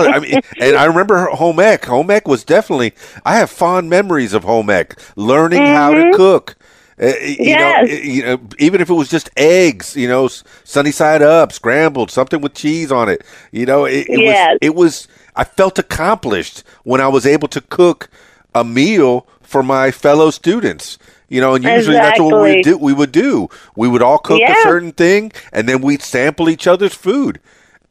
I mean, and I remember home ec. Home ec was definitely, I have fond memories of home ec, learning mm-hmm. how to cook. Uh, you, yes. know, you know, even if it was just eggs, you know, sunny side up, scrambled, something with cheese on it. You know, it, it, yes. was, it was, I felt accomplished when I was able to cook a meal for my fellow students, you know, and usually exactly. that's what we do. We would do. We would all cook yeah. a certain thing, and then we'd sample each other's food,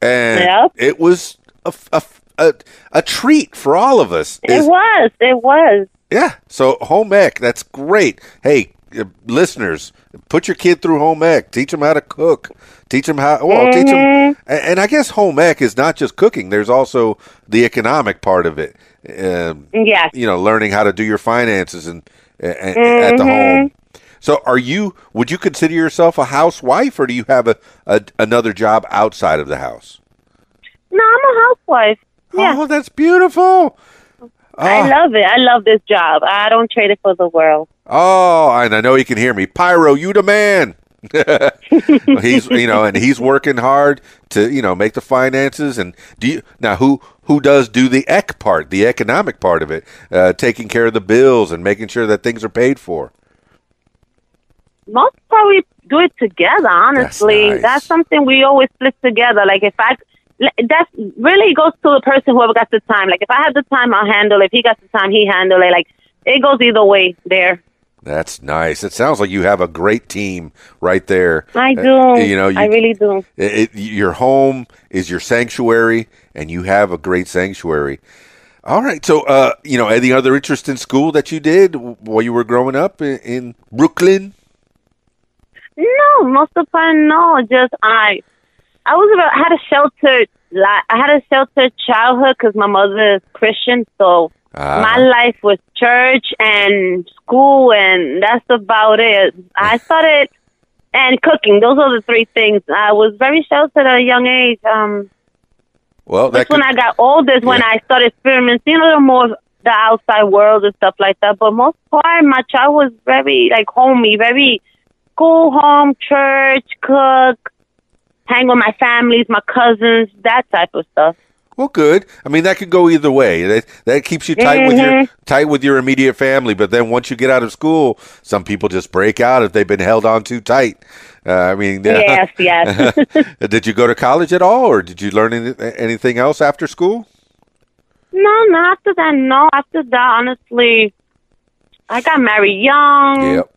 and yeah. it was a, a, a, a treat for all of us. It it's, was. It was. Yeah. So home ec, that's great. Hey, uh, listeners, put your kid through home ec. Teach them how to cook. Teach them how. Well, mm-hmm. teach them. And, and I guess home ec is not just cooking. There's also the economic part of it. Um, yeah, you know, learning how to do your finances and, and mm-hmm. at the home. So, are you? Would you consider yourself a housewife, or do you have a, a another job outside of the house? No, I'm a housewife. Yeah. Oh, that's beautiful. I oh. love it. I love this job. I don't trade it for the world. Oh, and I know you can hear me, Pyro. You the man. he's you know, and he's working hard to you know make the finances. And do you now who? Who does do the ec part, the economic part of it, uh, taking care of the bills and making sure that things are paid for? Most probably do it together, honestly. That's, nice. That's something we always split together. Like, if I, that really goes to the person, whoever got the time. Like, if I have the time, I'll handle it. If he got the time, he handle it. Like, it goes either way there. That's nice. It sounds like you have a great team right there. I do. Uh, you know, you, I really do. It, it, your home is your sanctuary, and you have a great sanctuary. All right. So, uh, you know, any other interest in school that you did while you were growing up in, in Brooklyn? No, most of the time, no. Just I, I was about, had a sheltered, li- I had a sheltered childhood because my mother is Christian, so ah. my life was church and school, and that's about it. I started and cooking; those are the three things. I was very sheltered at a young age. Um, well, that's could... when I got older. Is yeah. when I started experimenting a little more the outside world and stuff like that. But most part, my child was very like homey, very. School, home, church, cook, hang with my families, my cousins, that type of stuff. Well, good. I mean, that could go either way. That that keeps you tight mm-hmm. with your tight with your immediate family. But then once you get out of school, some people just break out if they've been held on too tight. Uh, I mean, yes, uh, yes. Did you go to college at all, or did you learn any, anything else after school? No, not after that. No, after that, honestly, I got married young. Yep.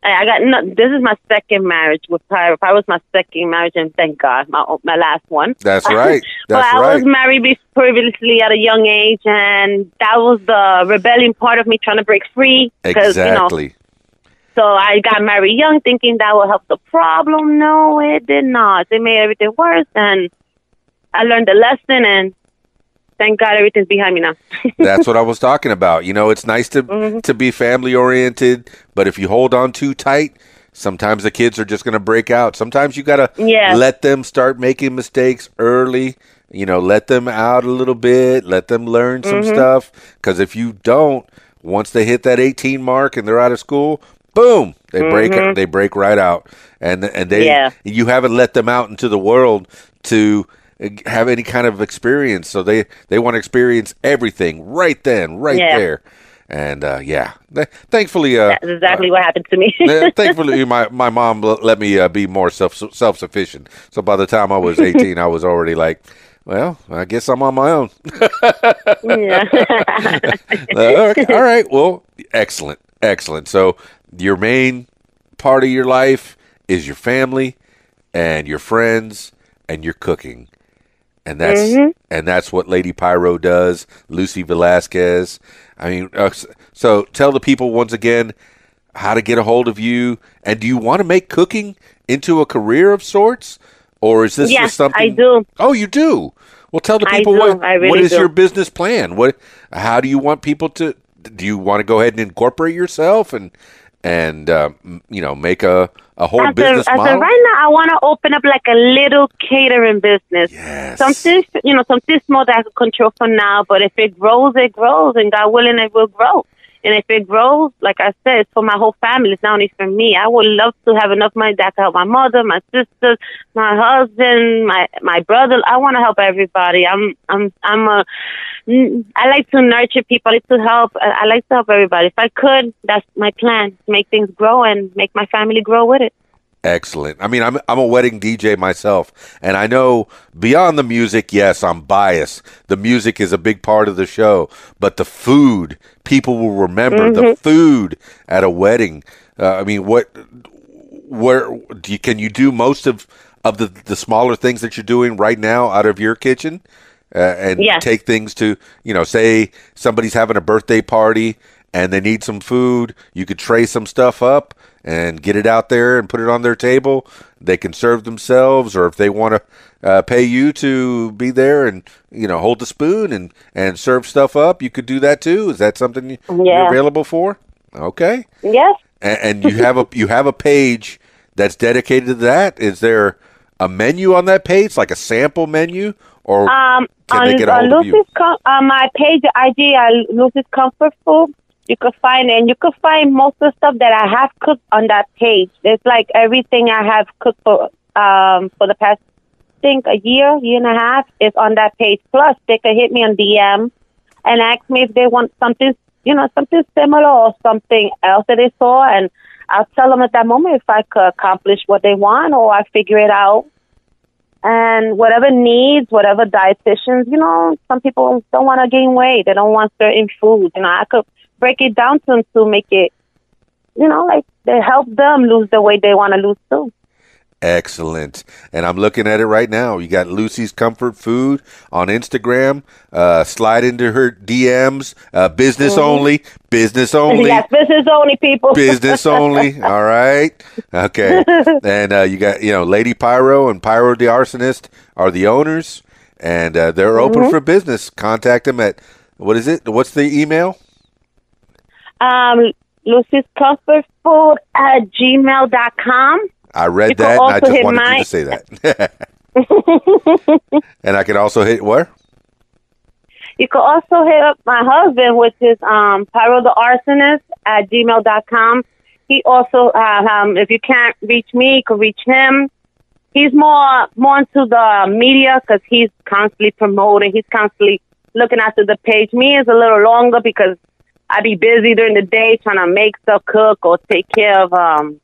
I got no, this is my second marriage with Pyro. Pyro was my second marriage, and thank God, my my last one. That's right. That's but I right. was married previously at a young age, and that was the rebellion part of me trying to break free. Exactly. You know, so I got married young, thinking that would help the problem. No, it did not. It made everything worse, and I learned a lesson, and thank God everything's behind me now. That's what I was talking about. You know, it's nice to mm-hmm. to be family-oriented, but if you hold on too tight, sometimes the kids are just going to break out. Sometimes you got to yeah. let them start making mistakes early, you know, let them out a little bit, let them learn some mm-hmm. stuff, because if you don't, once they hit that eighteen mark and they're out of school, boom, they mm-hmm. break they break right out. And and they yeah. you haven't let them out into the world to – have any kind of experience, so they they want to experience everything right then right yeah. there and uh yeah th- thankfully uh that's exactly uh, what happened to me. Thankfully my my mom l- let me uh, be more self self-sufficient, so by the time I was eighteen I was already like, well, I guess I'm on my own. Yeah. uh, okay, all right, well, excellent excellent so your main part of your life is your family and your friends and your cooking. And that's mm-hmm. and that's what Lady Pyro does, Lucy Velázquez. I mean, uh, so tell the people once again how to get a hold of you. And do you want to make cooking into a career of sorts, or is this yes, just something? I do. Oh, you do. Well, tell the people I do. what I really what is do. your business plan? What? How do you want people to? Do you want to go ahead and incorporate yourself and and uh, you know make a A whole as business a, as model? A, right now, I want to open up like a little catering business. Yes. Something, you know, something small that I can control for now. But if it grows, it grows, and God willing, it will grow. And if it grows, like I said, it's for my whole family. It's not only for me. I would love to have enough money that I can help my mother, my sisters, my husband, my my brother. I want to help everybody. I'm I'm I'm a. I like to nurture people. I like to help. I like to help everybody. If I could, that's my plan: make things grow and make my family grow with it. Excellent. I mean, I'm I'm a wedding D J myself, and I know beyond the music, yes, I'm biased. The music is a big part of the show, but the food, people will remember mm-hmm. the food at a wedding. Uh, I mean, what, where do you, can you do most of of the the smaller things that you're doing right now out of your kitchen? Uh, and yes. take things to, you know, say somebody's having a birthday party and they need some food. You could tray some stuff up and get it out there and put it on their table. They can serve themselves, or if they want to uh, pay you to be there and, you know, hold the spoon and, and serve stuff up, you could do that too. Is that something you, yeah. you're available for? Okay. Yes. And, and you have a you have a page that's dedicated to that. Is there a menu on that page, like a sample menu? Or um, can on, they get a hold of you? Com- on my page, I G, uh, Lucy's Comfort Food, you could find it. And you could find most of the stuff that I have cooked on that page. It's like everything I have cooked for um, for the past, I think, a year, year and a half is on that page. Plus, they could hit me on D M and ask me if they want something, you know, something similar or something else that they saw. And I'll tell them at that moment if I could accomplish what they want or I figure it out. And whatever needs, whatever dietitians, you know, some people don't want to gain weight. They don't want certain foods. You know, I could break it down to them to make it, you know, like they help them lose the weight they want to lose too. Excellent. And I'm looking at it right now. You got Lucy's Comfort Food on Instagram. Uh, slide into her D Ms. Uh, business mm-hmm. only. Business only. Yes, business only, people. Business only. All right. Okay. And uh, you got, you know, Lady Pyro and Pyro the Arsonist are the owners. And uh, they're open mm-hmm. for business. Contact them at, what is it? What's the email? Um, Lucy's Comfort Food at gmail dot com. I read you that, and I just wanted my... you to say that. And I can also hit where? You can also hit up my husband, which is um, Pyro the Arsonist at gmail dot com. He also, uh, um, if you can't reach me, you can reach him. He's more, more into the media because he's constantly promoting. He's constantly looking after the page. Me is a little longer because I be busy during the day trying to make stuff, cook, or take care of... Um,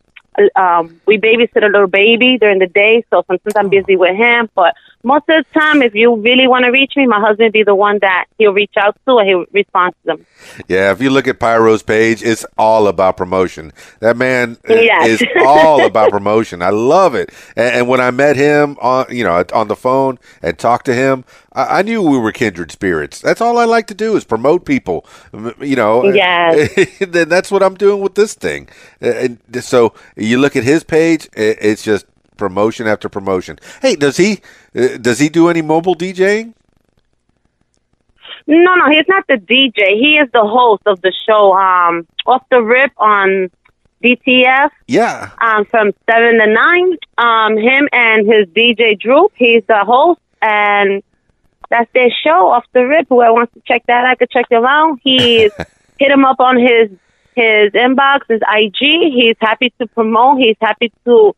Um, we babysit a little baby during the day, so sometimes I'm busy with him. But most of the time, if you really want to reach me, my husband will be the one that he'll reach out to, and he'll respond to them. Yeah, if you look at Pyro's page, it's all about promotion. That man yes. is all about promotion. I love it. And, and when I met him on, you know, on the phone and talked to him, I knew we were kindred spirits. That's all I like to do is promote people, you know. Yes. And that's what I'm doing with this thing. And so you look at his page; it's just promotion after promotion. Hey, does he does he do any mobile DJing? No, no, he's not the D J. He is the host of the show, um, Off the Rip on D T F. Yeah. Um, from seven to nine. Um, him and his D J Drew. He's the host and. That's their show, Off the Rip. Whoever wants to check that, I could check them out. He's hit him up on his his inbox, his I G. He's happy to promote. He's happy to.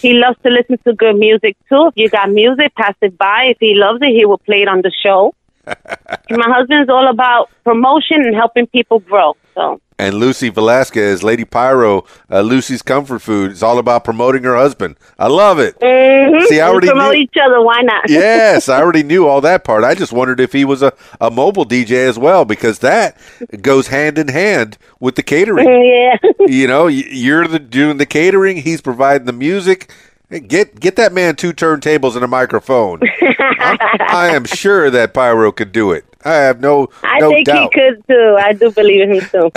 He loves to listen to good music too. If you got music, pass it by. If he loves it, he will play it on the show. My husband's all about promotion and helping people grow. So. And Lucy Velázquez, Lady Pyro, uh, Lucy's Comfort Food. It's all about promoting her husband. I love it. Mm-hmm. See, I already we promote knew- each other. Why not? Yes, I already knew all that part. I just wondered if he was a, a mobile D J as well, because that goes hand in hand with the catering. Yeah, you know, you're the, doing the catering. He's providing the music. Get get that man two turntables and a microphone. I'm, I am sure that Pyro could do it. I have no, I no think doubt. He could too. I do believe in him too.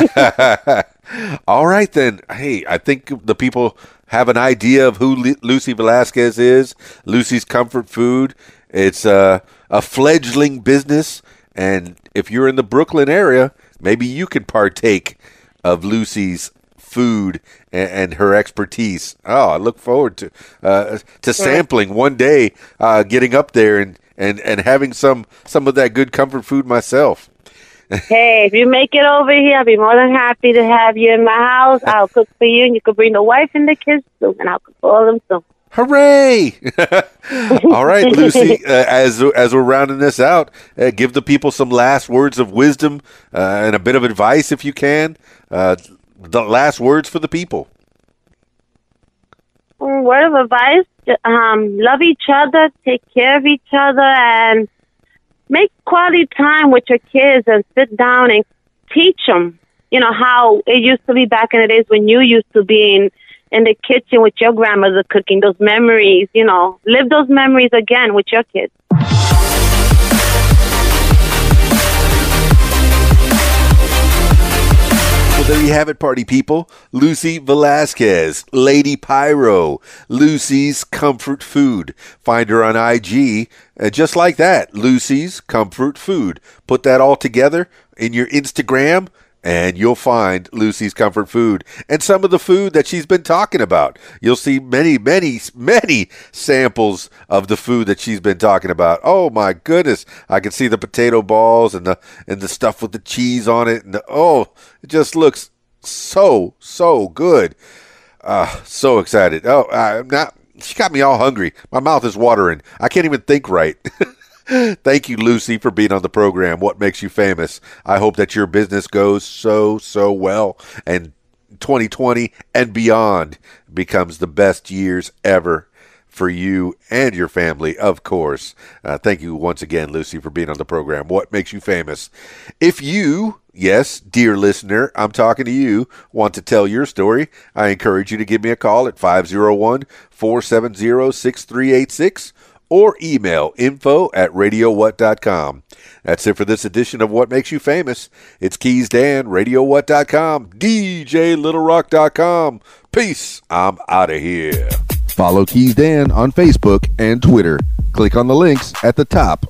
All right then. Hey, I think the people have an idea of who L- Lucy Velázquez is. Lucy's Comfort Food. It's uh, a fledgling business, and if you're in the Brooklyn area, maybe you could partake of Lucy's food and, and her expertise. Oh, I look forward to uh, to sampling one day, uh, getting up there and. And and having some, some of that good comfort food myself. Hey, if you make it over here, I'll be more than happy to have you in my house. I'll cook for you, and you can bring the wife and the kids too, and I'll cook for them too. Hooray! All right, Lucy, uh, as as we're rounding this out, uh, give the people some last words of wisdom uh, and a bit of advice if you can. Uh, the last words for the people. Word of advice. Um, love each other, take care of each other, and make quality time with your kids and sit down and teach them, you know, how it used to be back in the days when you used to be in, in the kitchen with your grandmother cooking, those memories, you know, live those memories again with your kids. There you have it, party people. Lucy Velázquez, Lady Pyro, Lucy's Comfort Food. Find her on I G, uh, just like that, Lucy's Comfort Food. Put that all together in your Instagram, and you'll find Lucy's Comfort Food and some of the food that she's been talking about. You'll see many, many, many samples of the food that she's been talking about. Oh, my goodness. I can see the potato balls and the and the stuff with the cheese on it. And the, oh, it just looks so, so good. Uh, so excited. Oh, I'm not, she got me all hungry. My mouth is watering. I can't even think right. Thank you, Lucy, for being on the program. What Makes You Famous? I hope that your business goes so, so well, and twenty twenty and beyond becomes the best years ever for you and your family, of course. Uh, thank you once again, Lucy, for being on the program. What Makes You Famous? If you, yes, dear listener, I'm talking to you, want to tell your story, I encourage you to give me a call at five oh one, four seven oh, six three eight six or email info at radio what dot com. That's it for this edition of What Makes You Famous. It's KeysDAN, radio what dot com, D J Little Rock dot com. Peace. I'm out of here. Follow KeysDAN on Facebook and Twitter. Click on the links at the top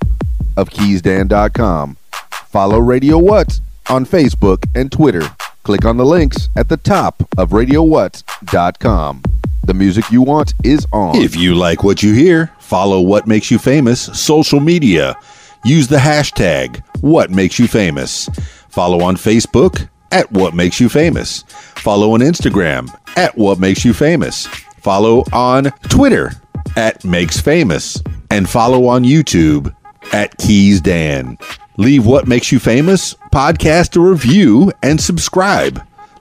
of keys dan dot com. Follow Radio What on Facebook and Twitter. Click on the links at the top of radio what dot com. The music you want is on. If you like what you hear, follow What Makes You Famous social media. Use the hashtag What Makes You Famous. Follow on Facebook at What Makes You Famous. Follow on Instagram at What Makes You Famous. Follow on Twitter at Makes Famous. And follow on YouTube at KeysDAN. Leave What Makes You Famous podcast a review and subscribe.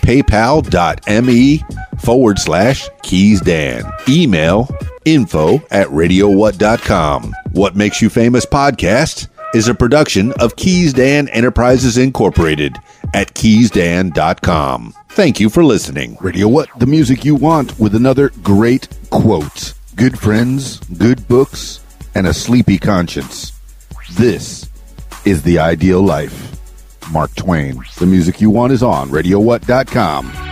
paypal.me forward slash KeysDAN. Email info at radio what dot com. What Makes You Famous podcast is a production of KeysDAN Enterprises, Incorporated at keys dan dot com. Thank you for listening. Radio What, the music you want, with another great quote. Good friends, good books, and a sleepy conscience. This is the ideal life. Mark Twain. The music you want is on radio what dot com.